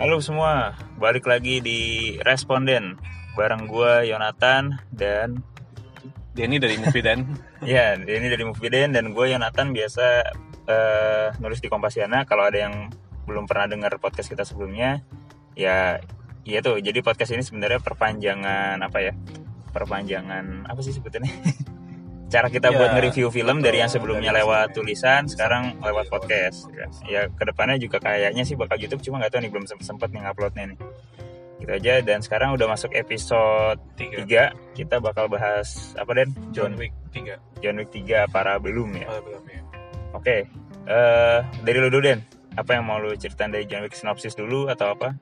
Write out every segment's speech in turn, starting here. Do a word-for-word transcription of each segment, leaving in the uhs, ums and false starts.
Halo semua, balik lagi di Responden bareng gue Yonatan dan Denny dari Mufidin. Ya, Denny dari Mufidin dan gue Yonatan biasa uh, nulis di Kompasiana. Kalau ada yang belum pernah dengar podcast kita sebelumnya, ya iya tuh. Jadi podcast ini sebenarnya perpanjangan apa ya? Perpanjangan apa sih sebetulnya? Cara kita ya, buat nge-review film betul, dari yang sebelumnya dari lewat ya. tulisan, sekarang lewat podcast. Ya, kedepannya juga kayaknya sih bakal YouTube, cuma nggak tahu nih, belum sempet-sempet nih nguploadnya nih. Gitu aja, dan sekarang udah masuk episode tiga. tiga. Kita bakal bahas, apa Den? John Wick tiga. John Wick tiga, para belum ya? Para belum ya. Oke, uh, dari lu dulu Den, apa yang mau lu ceritain dari John Wick, sinopsis dulu atau apa?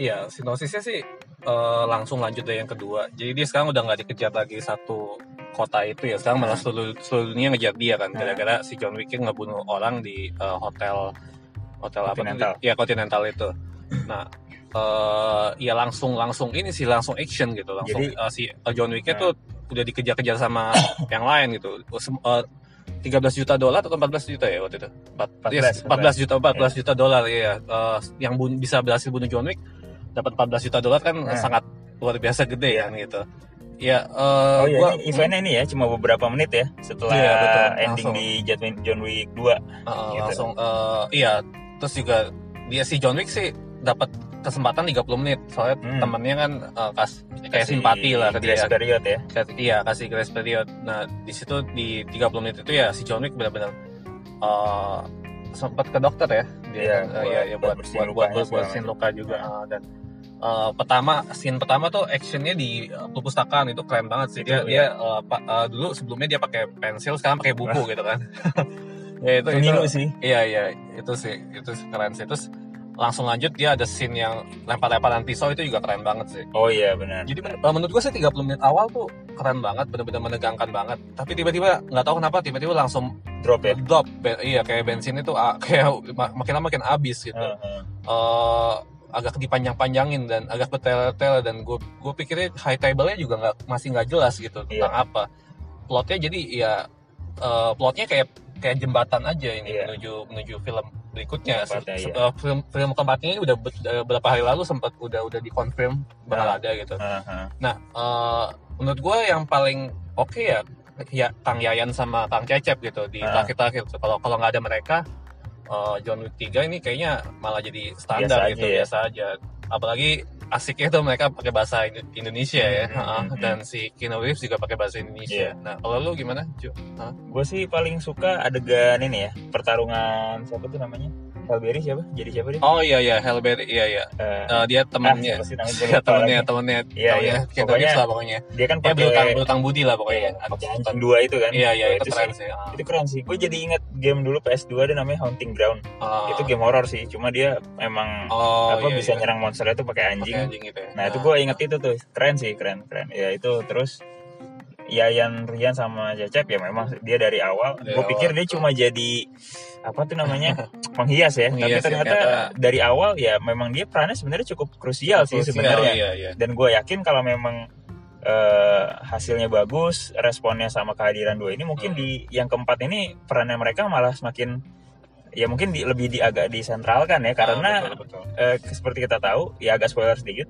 Iya, sinopsisnya sih uh, langsung lanjut dari yang kedua. Jadi dia sekarang udah nggak dikejar lagi satu kota itu ya, sekarang malah seluruh, seluruh dunia ngejar dia kan, gara-gara si John Wick ngebunuh orang di uh, hotel hotel Continental. Apa itu? Ya Continental itu. Nah, uh, ya langsung langsung ini sih langsung action gitu, langsung. Jadi, uh, si uh, John Wick-nya nah. tuh udah dikejar-kejar sama yang lain gitu. Uh, tiga belas juta dolar atau empat belas juta ya waktu itu. empat belas, empat belas, empat belas juta, empat belas yeah. juta dolar ya. Uh, yang bun- bisa berhasil bunuh John Wick dapat empat belas juta dolar kan, nah. sangat luar biasa gede kan gitu. Ya, uh, oh iya, gua, ini eventnya ini ya cuma beberapa menit ya setelah iya, betul, ending langsung. Di Judgment John Wick dua. Uh, gitu. Langsung, uh, iya. Terus juga dia si John Wick sih dapat kesempatan tiga puluh menit soalnya hmm. temennya kan uh, kas, kayak kasih simpati lah ke dia. Grace period ya. Kasih, iya, kasih grace period. Nah di situ di tiga puluh menit itu ya si John Wick benar-benar uh, sempat ke dokter ya. Dia iya, kan, buat, uh, ya, ya buat buat buat, buat, buat sin luka juga nah. uh, dan. Uh, pertama scene pertama tuh actionnya di uh, perpustakaan itu keren banget sih dia, itu, dia ya. uh, pa, uh, dulu sebelumnya dia pakai pensil, sekarang pakai buku gitu kan. Ya itu itu sih. Iya iya itu sih itu keren sih. Terus langsung lanjut dia ada scene yang lempar-lemparan pisau, itu juga keren banget sih. Oh iya benar. Jadi men- menurut gue sih tiga puluh menit awal tuh keren banget, benar-benar menegangkan banget. Tapi tiba-tiba nggak tahu kenapa tiba-tiba langsung drop ya. Drop ben- iya kayak bensin itu uh, kayak mak- makin lama makin habis gitu. Uh-huh. Uh, agak dipanjang-panjangin dan agak bertele-tele, dan gue gue pikirnya high table-nya juga nggak masih nggak jelas gitu tentang yeah. apa plotnya. Jadi ya uh, plotnya kayak kayak jembatan aja ini yeah. menuju menuju film berikutnya. Jembatan, Se- yeah. film film keempatnya udah beberapa hari lalu sempat udah udah dikonfirm bakal yeah. ada gitu. Uh-huh. Nah uh, menurut gue yang paling oke okay ya, ya Kang Yayan sama Kang Cecep gitu di terakhir-terakhir. Uh-huh. Kalau kalau nggak ada mereka, Uh, John Wick tiga ini kayaknya malah jadi standar biasa gitu aja, biasa ya. aja. Apalagi asiknya tuh mereka pakai bahasa Indonesia ya, mm-hmm, uh, mm-hmm. dan si Keanu Reeves juga pakai bahasa Indonesia. Yeah. Nah, kalau lu gimana, Jo? Huh? Gue sih paling suka adegan ini ya, pertarungan siapa tuh namanya? Halle Berry siapa? Jadi siapa dia? Oh iya iya Halle Berry iya iya. Uh, uh, dia temannya. Dia temannya temannya. Iya iya. Keanu Reeves lah pokoknya. Dia kan pakai berutang berutang budi lah pokoknya. Ada dua itu kan. Iya iya itu keren sih. Itu keren sih. Gue jadi ingat game dulu P S dua ada namanya Haunting Ground. Uh, itu game horror sih, cuma dia emang oh, apa iya, bisa iya. nyerang monsternya tuh pakai anjing. Pake anjing gitu ya. Nah, nah itu gue inget itu tuh keren sih keren keren. Ya itu terus Yayan Rian sama Cecep ya memang dia dari awal. Gue pikir dia cuma jadi apa tuh namanya penghias ya, penghias, tapi ternyata ya, dari awal ya memang dia perannya sebenarnya cukup krusial, krusial sih sebenarnya. Iya, iya. Dan gue yakin kalau memang Uh, hasilnya bagus, responnya sama kehadiran dua ini mungkin hmm. di yang keempat ini perannya mereka malah semakin ya mungkin di, lebih di, agak disentralkan ya, karena ah, betul, betul. Uh, seperti kita tahu ya, agak spoiler sedikit,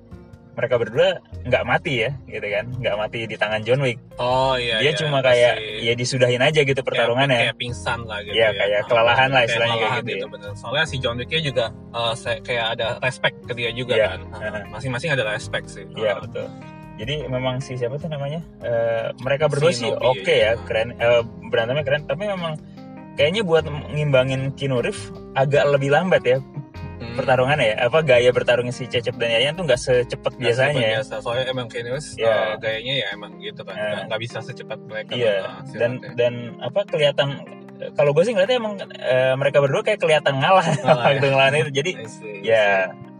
mereka berdua nggak mati ya gitu kan, nggak mati di tangan John Wick. Oh iya. Dia iya, cuma masih, kayak ya disudahin aja gitu pertarungannya. Kayak pingsan lah gitu. Ya, ya. kayak nah, kelelahan lah istilahnya kayak gitu. gitu ya. Soalnya si John Wicknya juga uh, kayak ada respect ke dia juga ya, kan. Uh-huh. Masing-masing ada respect sih. Iya uh-huh. betul. Jadi memang si siapa tuh namanya uh, mereka berdua si sih oke okay ya, keren, uh, berantemnya keren, tapi memang kayaknya buat ngimbangin Keanu Reeves agak lebih lambat ya hmm. pertarungannya ya, apa gaya bertarungnya si Cecep dan Yayan tuh nggak secepat biasanya. Biasa, soalnya emang Keanu Reeves yeah. uh, gayanya ya emang gitu kan, nggak uh, nggak bisa secepat mereka. Iya. Yeah. Dan ya. dan apa kelihatan, kalau gue sih ngeliatnya emang uh, mereka berdua kayak kelihatan ngalah waktu ngelawan itu, jadi ya.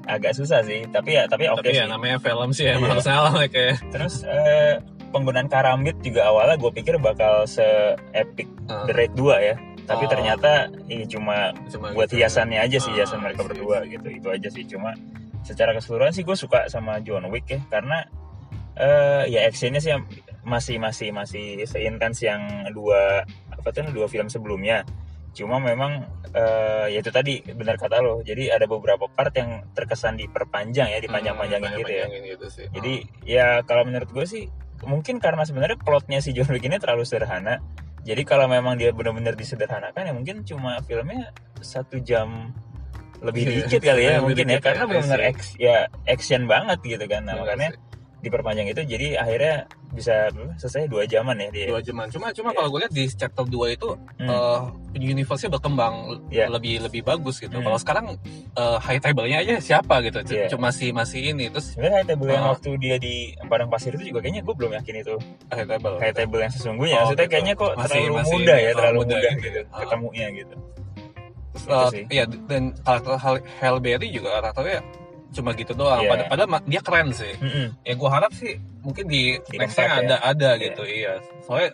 agak susah sih, tapi ya tapi oke okay ya, sih. Namanya film sih ya, emang salah kayak. Terus eh, penggunaan karambit juga awalnya gue pikir bakal se-epic uh. The Raid dua ya, tapi oh. ternyata ini eh, cuma, cuma buat gitu hiasannya ya. aja sih, hiasan uh, mereka sih, berdua sih. gitu, itu aja sih. Cuma secara keseluruhan sih gue suka sama John Wick ya, karena eh, ya actionnya sih masih masih masih seintens yang dua apa tuh dua film sebelumnya. Cuma memang uh, ya itu tadi benar kata lo. Jadi ada beberapa part yang terkesan diperpanjang ya, dipanjang-panjangin hmm, gitu ya. Gitu sih. Jadi hmm. ya kalau menurut gue sih mungkin karena sebenarnya plotnya si John Wick ini terlalu sederhana. Jadi kalau memang dia benar-benar disederhanakan ya mungkin cuma filmnya satu jam lebih dikit kali ya mungkin ya, karena benar-benar ex, ya action banget gitu kan. Nah, makanya diperpanjang itu jadi akhirnya bisa selesai dua jaman ya dia. Dua jaman. Cuma cuma yeah. kalau gue lihat di chapter dua itu hmm. uh, universe-nya berkembang yeah. lebih lebih bagus gitu. Hmm. Kalau sekarang uh, high table-nya aja siapa gitu. C- yeah. Cuma masih masih ini terus. Sebenarnya high table uh, yang waktu dia di padang pasir itu juga kayaknya gue belum yakin itu high table. High table yang sesungguhnya. Oh, maksudnya gitu. Kayaknya kok masih, terlalu masih muda ya, terlalu muda, muda gitu, gitu. Uh. ketemunya gitu. Uh, iya dan karakter Halle Berry juga karakternya cuma gitu doang, yeah. Pad- padahal dia keren sih. Mm-hmm. Ya gue harap sih mungkin di nextnya ya. ada ada yeah. gitu, iya. Soalnya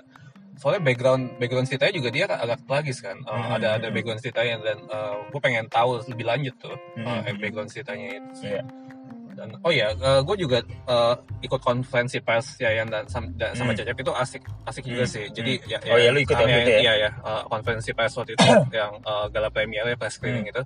soalnya background background ceritanya juga dia agak tragis kan, mm-hmm. uh, ada ada background ceritanya dan uh, gue pengen tahu lebih lanjut tuh mm-hmm. uh, background ceritanya itu. Yeah. Dan oh ya, uh, gue juga uh, ikut konferensi pers ya yang dan sama, dan sama mm. Cecep itu asik asik mm. juga sih. Jadi mm. ya, ya, oh ya lu ikut ya? Iya ya, ya uh, konferensi pers waktu itu yang uh, gala premiere press screening mm. itu.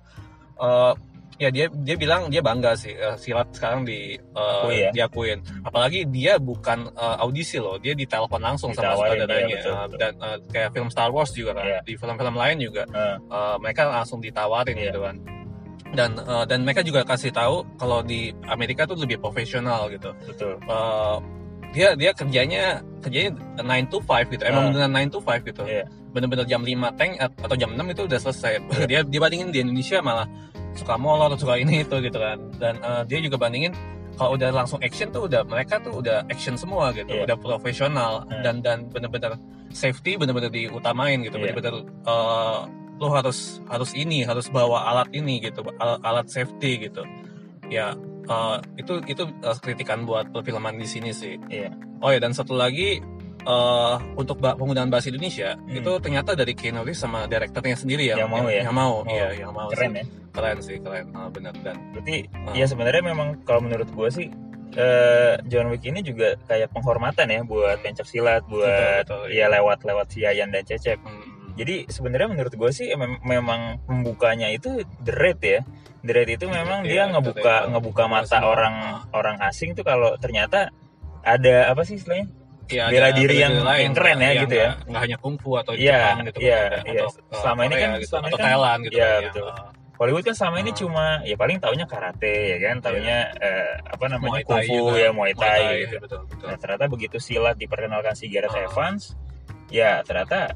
Uh, Ya dia dia bilang dia bangga sih uh, silat sekarang di uh, Akui, ya? diakuin. Apalagi dia bukan uh, audisi loh, dia ditelepon langsung sama saudaranya uh, dan uh, kayak film Star Wars juga kan, yeah. di film-film lain juga uh. Uh, mereka langsung ditawarin yeah. gitu kan. Dan uh, dan mereka juga kasih tahu kalau di Amerika tuh lebih profesional gitu. Betul. Uh, dia dia kerjanya kerjanya nine to five gitu. Emang beneran uh. nine to five gitu. Yeah. Bener-bener jam lima tank atau jam enam itu udah selesai. Yeah. dia dibandingin di Indonesia malah suka molor atau suka ini itu gitu kan. Dan uh, dia juga bandingin kalau udah langsung action tuh udah mereka tuh udah action semua gitu, yeah. udah profesional yeah. dan dan benar-benar safety benar-benar diutamain gitu. Yeah. Benar-benar uh, lo harus harus ini, harus bawa alat ini gitu, alat, alat safety gitu. Ya uh, itu itu uh, kritikan buat perfilman di sini sih. Yeah. Oh ya dan satu lagi Uh, untuk bah- penggunaan bahasa Indonesia hmm. itu ternyata dari Keanu Reeves sama direkturnya sendiri yang, yang mau yang, ya yang mau oh, iya yang mau keren sih. ya keren sih keren oh, benar dan berarti oh. ya sebenarnya memang kalau menurut gue sih uh, John Wick ini juga kayak penghormatan ya buat pencak silat buat betul, betul, ya lewat lewat si Yayan dan Cecep. hmm. Jadi sebenarnya menurut gue sih mem- memang pembukanya itu The Raid ya. The Raid itu memang hmm, dia iya, ngebuka itu, ngebuka mata itu. orang orang asing tuh kalau ternyata ada apa sih istilahnya ya, bela diri yang, yang keren ya yang gitu ya. Enggak hanya kungfu atau ya, Jepang gitu ya, kan. Ya, atau ya. selama Korea ini kan gitu, selama atau kan, Thailand gitu ya, kan. Betul. Uh, Hollywood kan selama uh, ini cuma ya paling taunya karate ya kan, taunya iya. uh, apa namanya kungfu ya, Muay Thai, Muay Thai gitu. Ya, betul, betul. Nah, ternyata begitu silat diperkenalkan si Gerard uh, Evans, ya ternyata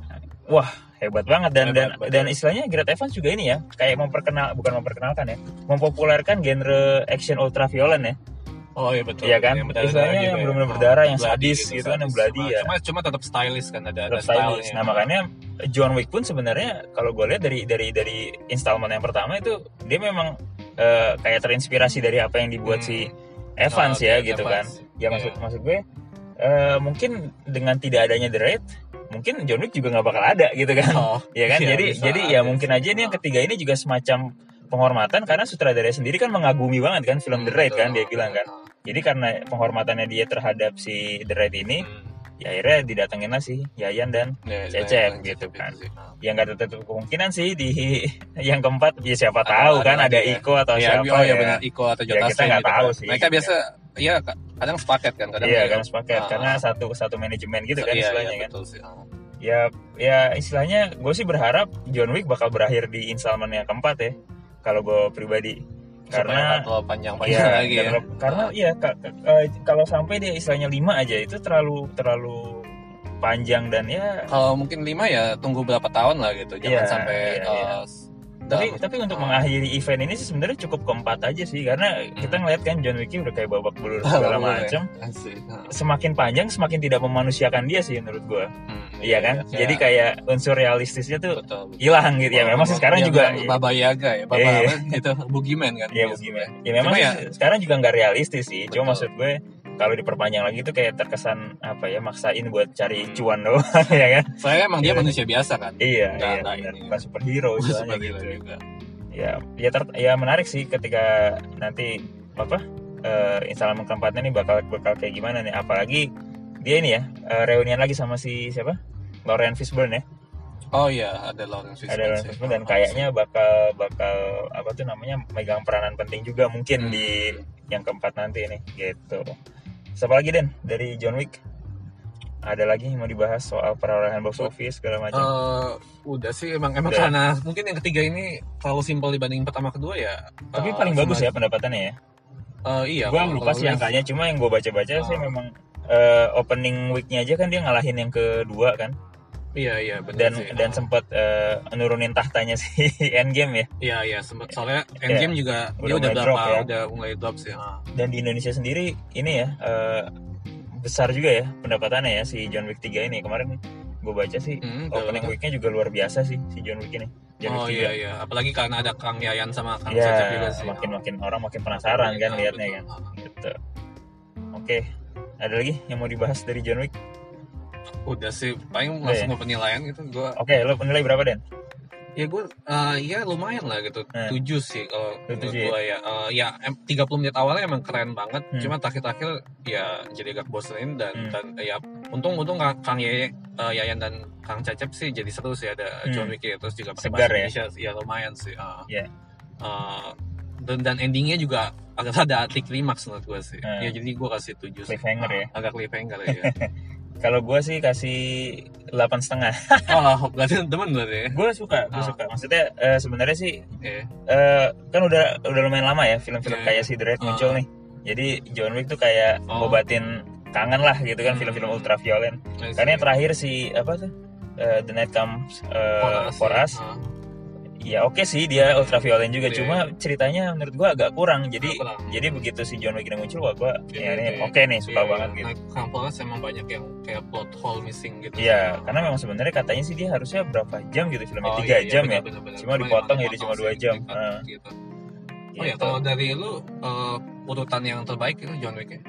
wah hebat banget dan hebat, dan, dan istilahnya Gerard Evans juga ini ya, kayak memperkenal bukan memperkenalkan ya, mempopulerkan genre action ultra violent ya. Oh iya betul. Iya kan, istilahnya yang benar-benar ya. berdarah, yang sadis gitu, gitu kan, yang bloody ya. Cuma cuma tetap stylish kan, ada ada stylish. Nah makanya John Wick pun sebenarnya kalau gue lihat dari dari dari installment yang pertama itu dia memang uh, kayak terinspirasi dari apa yang dibuat hmm. si Evans oh, ya gitu Evans. kan. Ya maksud yeah. maksud gue uh, mungkin dengan tidak adanya The Raid mungkin John Wick juga nggak bakal ada gitu kan. Oh, ya kan, iya, jadi jadi ya mungkin aja ini yang ketiga ini juga semacam penghormatan karena sutradaranya sendiri kan mengagumi banget kan film The Raid kan dia bilang kan. Jadi karena penghormatannya dia terhadap si The Raid ini, hmm. ya akhirnya didatanginlah si Yayan dan ya, Cecep gitu kan. Yang nggak tertutup kemungkinan sih di yang keempat ya siapa tahu kan ada Iko atau siapa ya. Ya Iko atau Jotas kita nggak tahu sih. Mereka biasa ya kadang sepaket kan kadang. Iya kadang sepaket karena satu satu manajemen gitu kan istilahnya kan. Ya ya istilahnya gue sih berharap John Wick bakal berakhir di installment yang keempat ya. Kalau gue pribadi karena panjang-panjang ya, lagi ya. Karena nah. ya k- k- k- kalau sampai dia istilahnya lima aja itu terlalu terlalu panjang dan ya kalau mungkin lima ya tunggu berapa tahun lah gitu jangan ya, sampai ya, uh, ya. Tapi uh, tapi untuk uh, mengakhiri event ini sih sebenarnya cukup keempat aja sih karena hmm. kita ngeliat kan John Wick udah kayak babak belur segala macam semakin panjang semakin tidak memanusiakan dia sih menurut gua. hmm. Iya kan, ya, jadi kayak unsur realistisnya tuh hilang gitu ya. Memang sih sekarang juga Baba Yaga ya, Baba iya. itu Boogeyman kan. Iya Boogeyman. Ya memang ya, sekarang juga nggak realistis sih. Betul. Cuma maksud gue kalau diperpanjang lagi itu kayak terkesan apa ya maksain buat cari hmm. cuan doang ya kan. Soalnya emang dia ya, manusia biasa kan. Iya, nggak iya, iya, iya. superhero soalnya gitu. Juga. Ya, ya, ter- ya menarik sih ketika nanti apa uh, installment keempatnya nih bakal bakal kayak gimana nih. Apalagi dia ini ya reunian lagi sama si siapa? Laurence Fishburne ya. Oh iya, ada Laurence Fishburne. Dan kayaknya bakal bakal apa tuh namanya megang peranan penting juga mungkin hmm. di yang keempat nanti ini gitu. Siapa lagi Den dari John Wick? Ada lagi yang mau dibahas soal perolehan box office segala macam? Uh, udah sih emang emang udah. Karena mungkin yang ketiga ini terlalu simpel dibanding pertama kedua ya. Tapi uh, paling bagus ya pendapatannya ya. Uh, iya. Gue lupa sih angkanya, cuma yang gue baca-baca uh, sih memang uh, opening weeknya aja kan dia ngalahin yang kedua kan. Iya iya benar sih. Dan oh. sempat uh, nurunin tahtanya si Endgame ya. Iya iya sempat soalnya Endgame ya, juga dia udah berapa drop, ya. udah mulai drop sih. Nah. Dan di Indonesia sendiri ini ya uh, besar juga ya pendapatannya ya si John Wick tiga ini. Kemarin gue baca sih hmm, opening week-nya juga luar biasa sih si John Wick ini. John oh Wick iya iya apalagi karena ada Kang Yayan sama Kang ya, Sejak juga sih. Makin-makin oh. orang makin penasaran oh, kan iya, liatnya betul. kan. Gitu. Oke, ada lagi yang mau dibahas dari John Wick? Udah sih, paling langsung oh, iya. penilaian gitu gua. Oke, okay, lo penilai berapa Den? Ya gue, uh, ya lumayan lah gitu, eh. tujuh sih kalau menurut gue ya. Uh, ya tiga puluh menit awalnya emang keren banget, hmm. cuma terakhir-terakhir ya jadi agak bosenin dan, hmm. dan ya untung-untung Kang Yayan, uh, Yayan dan Kang Cecep sih jadi seru sih ada hmm. John Wick ya, terus juga pakai bahasa Indonesia, ya lumayan sih. Uh, yeah. uh, dan, dan endingnya juga agak ada anti klimaks menurut gue sih. Hmm. Ya jadi gue kasih tujuh sih. Cliffhanger uh, ya? Agak cliffhanger ya. Kalau gue sih kasih delapan setengah. Oh, berarti teman berarti. Gue suka, gue oh. suka. Maksudnya uh, sebenarnya sih, yeah. uh, kan udah udah lumayan lama ya film-film yeah. kayak si The Raid uh. muncul nih. Jadi John Wick tuh kayak oh. ngobatin kangen lah gitu kan hmm. film-film ultra violent. Nice. Karena yang terakhir si apa tuh uh, The Night Comes uh, for Us. Uh. Ya oke okay sih dia ultra violent juga, yeah. cuma ceritanya menurut gue agak kurang. Jadi nah, jadi begitu si John Wick yang muncul, wah gue yeah, ini yeah, oke okay nih suka yeah, banget yeah. gitu. Kampungnya emang banyak yang kayak plot hole missing gitu. Iya, yeah, so. karena memang sebenarnya katanya sih dia harusnya berapa jam gitu filmnya, oh, tiga yeah, jam yeah, bener, ya. Bener, bener. Cuma dipotong jadi cuma dua jam. Nah. Gitu. Oh ya, gitu. Kalau dari lu uh, urutan yang terbaik itu John Wick ya?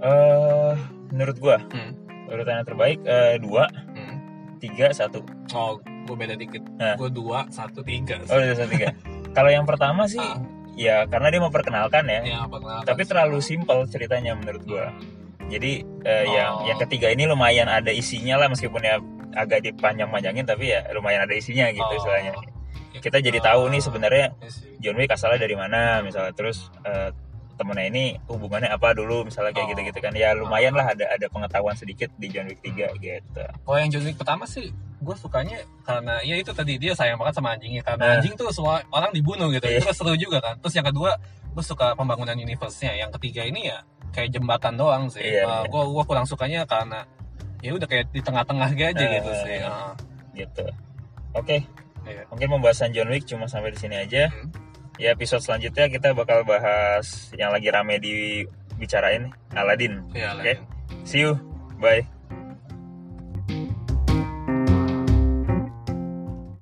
Uh, menurut gue hmm. urutan yang terbaik uh, dua, hmm. tiga, satu. Oh. Gue beda dikit, nah. gue dua, satu, tiga sih. Oh dua, satu, tiga. Kalau yang pertama sih, ah. ya karena dia memperkenalkan ya, ya perkenalkan. Tapi terlalu simple ceritanya menurut gue. Jadi eh, oh. yang, yang ketiga ini lumayan ada isinya lah, meskipun ya agak dipanjang-panjangin tapi ya lumayan ada isinya gitu oh. istilahnya. Kita jadi tahu oh. nih sebenarnya John Wick asalnya dari mana misalnya, terus eh, temennya ini hubungannya apa dulu misalnya kayak oh. gitu-gitu kan. Ya lumayan lah ada, ada pengetahuan sedikit di John Wick tiga gitu. Kalau yang John Wick pertama sih gue sukanya karena ya itu tadi dia sayang banget sama anjingnya karena nah. anjing tuh semua orang dibunuh gitu, yeah. itu seru juga kan. Terus yang kedua gue suka pembangunan universe-nya. Yang ketiga ini ya kayak jembatan doang sih. Gue yeah. uh, gue kurang sukanya karena ya udah kayak di tengah-tengah aja uh, gitu sih. Uh. Gitu. Oke. Okay. Yeah. Mungkin pembahasan John Wick cuma sampai di sini aja. Hmm. Ya episode selanjutnya kita bakal bahas yang lagi rame dibicarain, Aladdin. Yeah, oke. Okay? See you. Bye.